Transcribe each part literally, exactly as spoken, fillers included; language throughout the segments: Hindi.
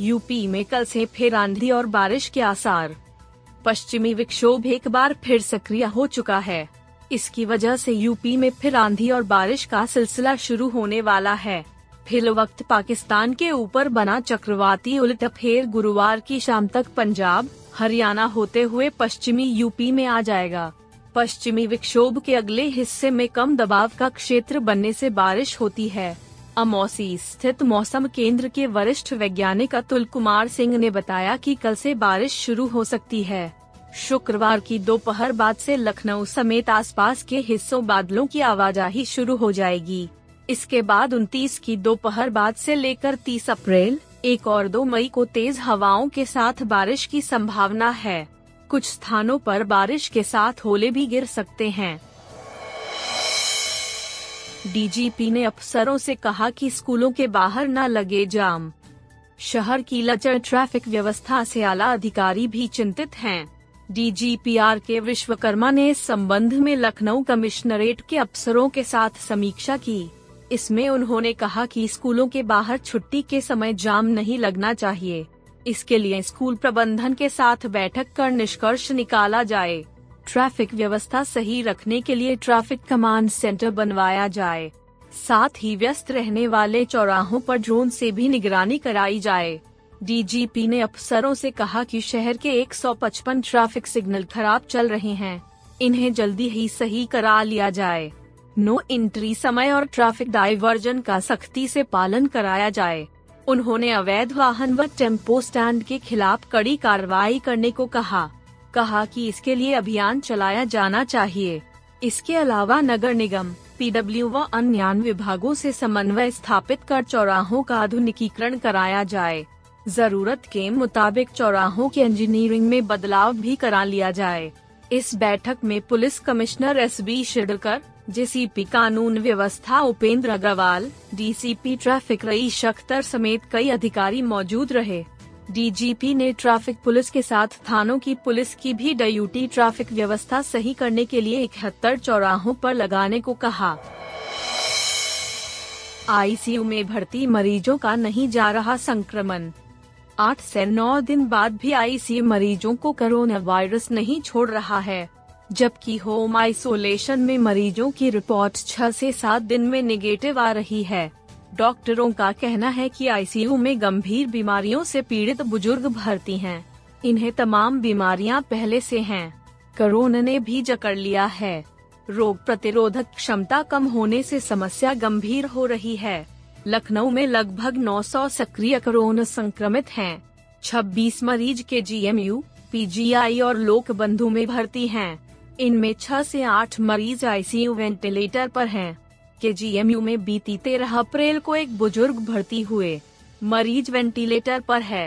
यूपी में कल से फिर आंधी और बारिश के आसार। पश्चिमी विक्षोभ एक बार फिर सक्रिय हो चुका है। इसकी वजह से यूपी में फिर आंधी और बारिश का सिलसिला शुरू होने वाला है। फिल वक्त पाकिस्तान के ऊपर बना चक्रवाती उलटफेर गुरुवार की शाम तक पंजाब, हरियाणा होते हुए पश्चिमी यूपी में आ जाएगा। पश्चिमी विक्षोभ के अगले हिस्से में कम दबाव का क्षेत्र बनने से बारिश होती है। अमौसी स्थित मौसम केंद्र के वरिष्ठ वैज्ञानिक अतुल कुमार सिंह ने बताया कि कल से बारिश शुरू हो सकती है। शुक्रवार की दोपहर बाद से लखनऊ समेत आसपास के हिस्सों बादलों की आवाजाही शुरू हो जाएगी। इसके बाद उनतीस की दोपहर बाद से लेकर तीस अप्रैल, एक और दो मई को तेज हवाओं के साथ बारिश की संभावना है। कुछ स्थानों पर बारिश के साथ ओले भी गिर सकते हैं। डीजीपी ने अफसरों से कहा कि स्कूलों के बाहर न लगे जाम। शहर की लचर ट्रैफिक व्यवस्था से आला अधिकारी भी चिंतित हैं। डीजीपी आर के विश्वकर्मा ने इस संबंध में लखनऊ कमिश्नरेट के अफसरों के साथ समीक्षा की। इसमें उन्होंने कहा कि स्कूलों के बाहर छुट्टी के समय जाम नहीं लगना चाहिए। इसके लिए स्कूल प्रबंधन के साथ बैठक कर निष्कर्ष निकाला जाए। ट्रैफिक व्यवस्था सही रखने के लिए ट्रैफिक कमांड सेंटर बनवाया जाए। साथ ही व्यस्त रहने वाले चौराहों पर ड्रोन से भी निगरानी कराई जाए। डीजीपी ने अफसरों से कहा कि शहर के एक सौ पचपन ट्रैफिक सिग्नल खराब चल रहे हैं, इन्हें जल्दी ही सही करा लिया जाए। नो एंट्री समय और ट्रैफिक डाइवर्जन का सख्ती से पालन कराया जाए। उन्होंने अवैध वाहन व टेम्पो स्टैंड के खिलाफ कड़ी कार्रवाई करने को कहा कहा कि इसके लिए अभियान चलाया जाना चाहिए। इसके अलावा नगर निगम, पीडब्ल्यू व अन्य विभागों से समन्वय स्थापित कर चौराहों का आधुनिकीकरण कराया जाए। जरूरत के मुताबिक चौराहों की इंजीनियरिंग में बदलाव भी करा लिया जाए। इस बैठक में police commissioner SB Shidkar, JCP कानून व्यवस्था उपेंद्र अग्रवाल, डीसीपी ट्रैफिक रईश अख्तर समेत कई अधिकारी मौजूद रहे। डीजीपी ने ट्रैफिक पुलिस के साथ थानों की पुलिस की भी ड्यूटी ट्रैफिक व्यवस्था सही करने के लिए इकहत्तर चौराहों पर लगाने को कहा। आईसीयू में भर्ती मरीजों का नहीं जा रहा संक्रमण। आठ से नौ दिन बाद भी आईसीयू मरीजों को कोरोना वायरस नहीं छोड़ रहा है, जबकि होम आइसोलेशन में मरीजों की रिपोर्ट छह से सात दिन में निगेटिव आ रही है। डॉक्टरों का कहना है कि आईसीयू में गंभीर बीमारियों से पीड़ित बुजुर्ग भर्ती हैं। इन्हें तमाम बीमारियां पहले से हैं। कोरोना ने भी जकड़ लिया है। रोग प्रतिरोधक क्षमता कम होने से समस्या गंभीर हो रही है। लखनऊ में लगभग नौ सौ सक्रिय कोरोना संक्रमित हैं। छब्बीस मरीज केजीएमयू, पीजीआई और लोक बंधु में भर्ती हैं। इनमें छह से आठ मरीज आईसीयू वेंटिलेटर पर हैं। केजीएमयू में बीती तेरह अप्रैल को एक बुजुर्ग भर्ती हुए। मरीज वेंटिलेटर पर है।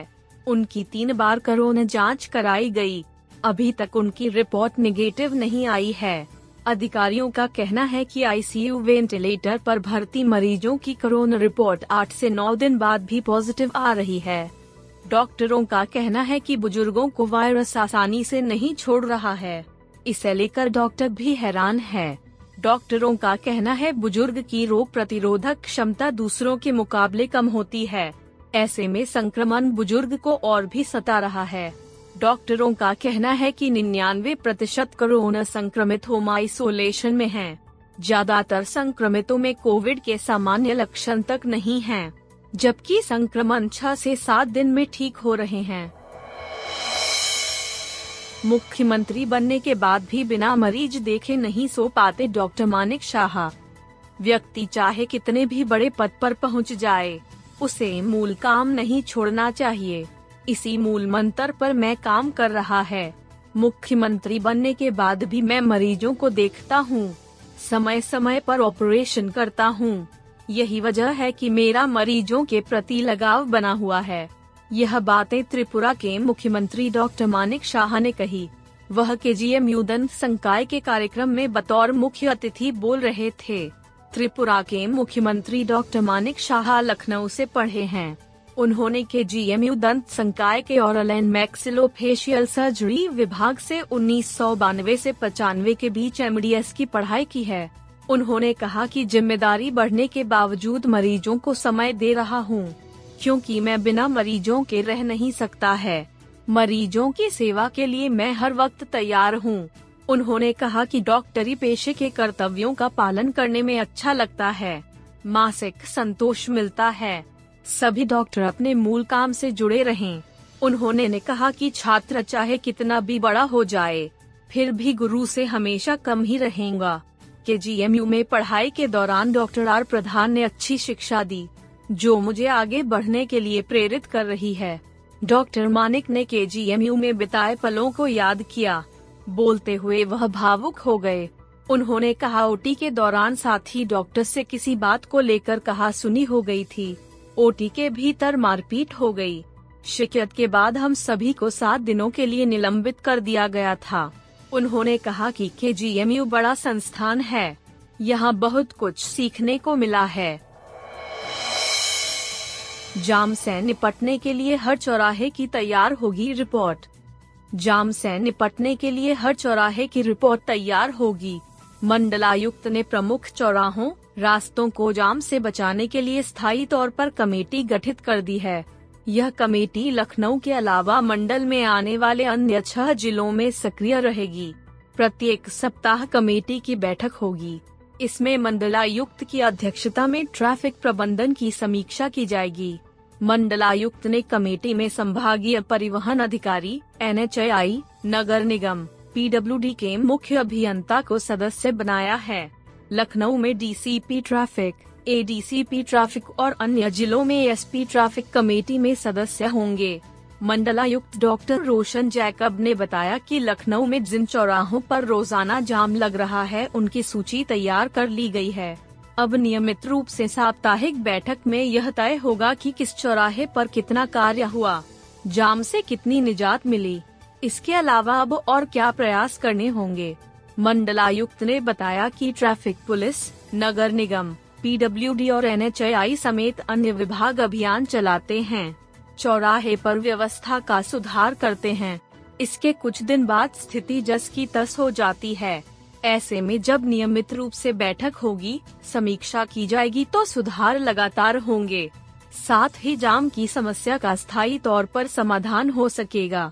उनकी तीन बार कोरोना जांच कराई गई। अभी तक उनकी रिपोर्ट नेगेटिव नहीं आई है। अधिकारियों का कहना है कि आईसीयू वेंटिलेटर पर भर्ती मरीजों की कोरोना रिपोर्ट आठ से नौ दिन बाद भी पॉजिटिव आ रही है। डॉक्टरों का कहना है कि बुजुर्गों को वायरस आसानी से नहीं छोड़ रहा है। इसे लेकर डॉक्टर भी हैरान है। डॉक्टरों का कहना है बुजुर्ग की रोग प्रतिरोधक क्षमता दूसरों के मुकाबले कम होती है। ऐसे में संक्रमण बुजुर्ग को और भी सता रहा है। डॉक्टरों का कहना है कि निन्यानवे प्रतिशत कोरोना संक्रमित होम आइसोलेशन में हैं। ज्यादातर संक्रमितों में कोविड के सामान्य लक्षण तक नहीं हैं, जबकि संक्रमण छह से सात दिन में ठीक हो रहे हैं। मुख्यमंत्री बनने के बाद भी बिना मरीज देखे नहीं सो पाते डॉक्टर माणिक साहा। व्यक्ति चाहे कितने भी बड़े पद पर पहुंच जाए, उसे मूल काम नहीं छोड़ना चाहिए। इसी मूल मंत्र पर मैं काम कर रहा है। मुख्यमंत्री बनने के बाद भी मैं मरीजों को देखता हूं, समय समय पर ऑपरेशन करता हूं। यही वजह है कि मेरा मरीजों के प्रति लगाव बना हुआ है। यह बातें त्रिपुरा के मुख्यमंत्री डॉक्टर माणिक साहा ने कही। वह केजीएमयू दंत संकाय के कार्यक्रम में बतौर मुख्य अतिथि बोल रहे थे। त्रिपुरा के मुख्यमंत्री डॉक्टर माणिक साहा लखनऊ से पढ़े हैं। उन्होंने केजीएमयू दंत संकाय के ऑरल एंड मैक्सिलोफेशियल सर्जरी विभाग से उन्नीस सौ बानवे से पचानवे के बीच एमडीएस की पढ़ाई की है। उन्होंने कहा कि जिम्मेदारी बढ़ने के बावजूद मरीजों को समय दे रहा हूं, क्योंकि मैं बिना मरीजों के रह नहीं सकता है। मरीजों की सेवा के लिए मैं हर वक्त तैयार हूं। उन्होंने कहा कि डॉक्टरी पेशे के कर्तव्यों का पालन करने में अच्छा लगता है, मानसिक संतोष मिलता है। सभी डॉक्टर अपने मूल काम से जुड़े रहें। उन्होंने ने कहा कि छात्र चाहे कितना भी बड़ा हो जाए, फिर भी गुरु से हमेशा कम ही रहेगा। केजीएमयू में पढ़ाई के दौरान डॉक्टर आर प्रधान ने अच्छी शिक्षा दी, जो मुझे आगे बढ़ने के लिए प्रेरित कर रही है। डॉक्टर माणिक ने केजीएमयू में बिताए पलों को याद किया। बोलते हुए वह भावुक हो गए। उन्होंने कहा, ओटी के दौरान साथी डॉक्टर से किसी बात को लेकर कहा सुनी हो गई थी। ओटी के भीतर मारपीट हो गई। शिकायत के बाद हम सभी को सात दिनों के लिए निलंबित कर दिया गया था। उन्होंने कहा कि केजीएमयू बड़ा संस्थान है, यहाँ बहुत कुछ सीखने को मिला है। जाम से निपटने के लिए हर चौराहे की तैयार होगी रिपोर्ट। जाम से निपटने के लिए हर चौराहे की रिपोर्ट तैयार होगी। मंडलायुक्त ने प्रमुख चौराहों, रास्तों को जाम से बचाने के लिए स्थायी तौर पर कमेटी गठित कर दी है। यह कमेटी लखनऊ के अलावा मंडल में आने वाले अन्य छह जिलों में सक्रिय रहेगी। प्रत्येक सप्ताह कमेटी की बैठक होगी। इसमें मंडलायुक्त की अध्यक्षता में ट्रैफिक प्रबंधन की समीक्षा की जाएगी। मंडलायुक्त ने कमेटी में संभागीय परिवहन अधिकारी, एनएचएआई, नगर निगम, पीडब्ल्यूडी के मुख्य अभियंता को सदस्य बनाया है। लखनऊ में डीसीपी ट्रैफिक, एडीसीपी ट्रैफिक और अन्य जिलों में एसपी ट्रैफिक कमेटी में सदस्य होंगे। मंडलायुक्त डॉक्टर रोशन जैकब ने बताया कि लखनऊ में जिन चौराहों पर रोजाना जाम लग रहा है, उनकी सूची तैयार कर ली गई है। अब नियमित रूप से साप्ताहिक बैठक में यह तय होगा कि किस चौराहे पर कितना कार्य हुआ, जाम से कितनी निजात मिली। इसके अलावा अब और क्या प्रयास करने होंगे। मंडलायुक्त ने बताया कि ट्रैफिक पुलिस, नगर निगम, पीडब्ल्यूडी और एनएचएआई समेत अन्य विभाग अभियान चलाते हैं, चौराहे पर व्यवस्था का सुधार करते हैं। इसके कुछ दिन बाद स्थिति जस की तस हो जाती है। ऐसे में जब नियमित रूप से बैठक होगी, समीक्षा की जाएगी तो सुधार लगातार होंगे। साथ ही जाम की समस्या का स्थायी तौर पर समाधान हो सकेगा।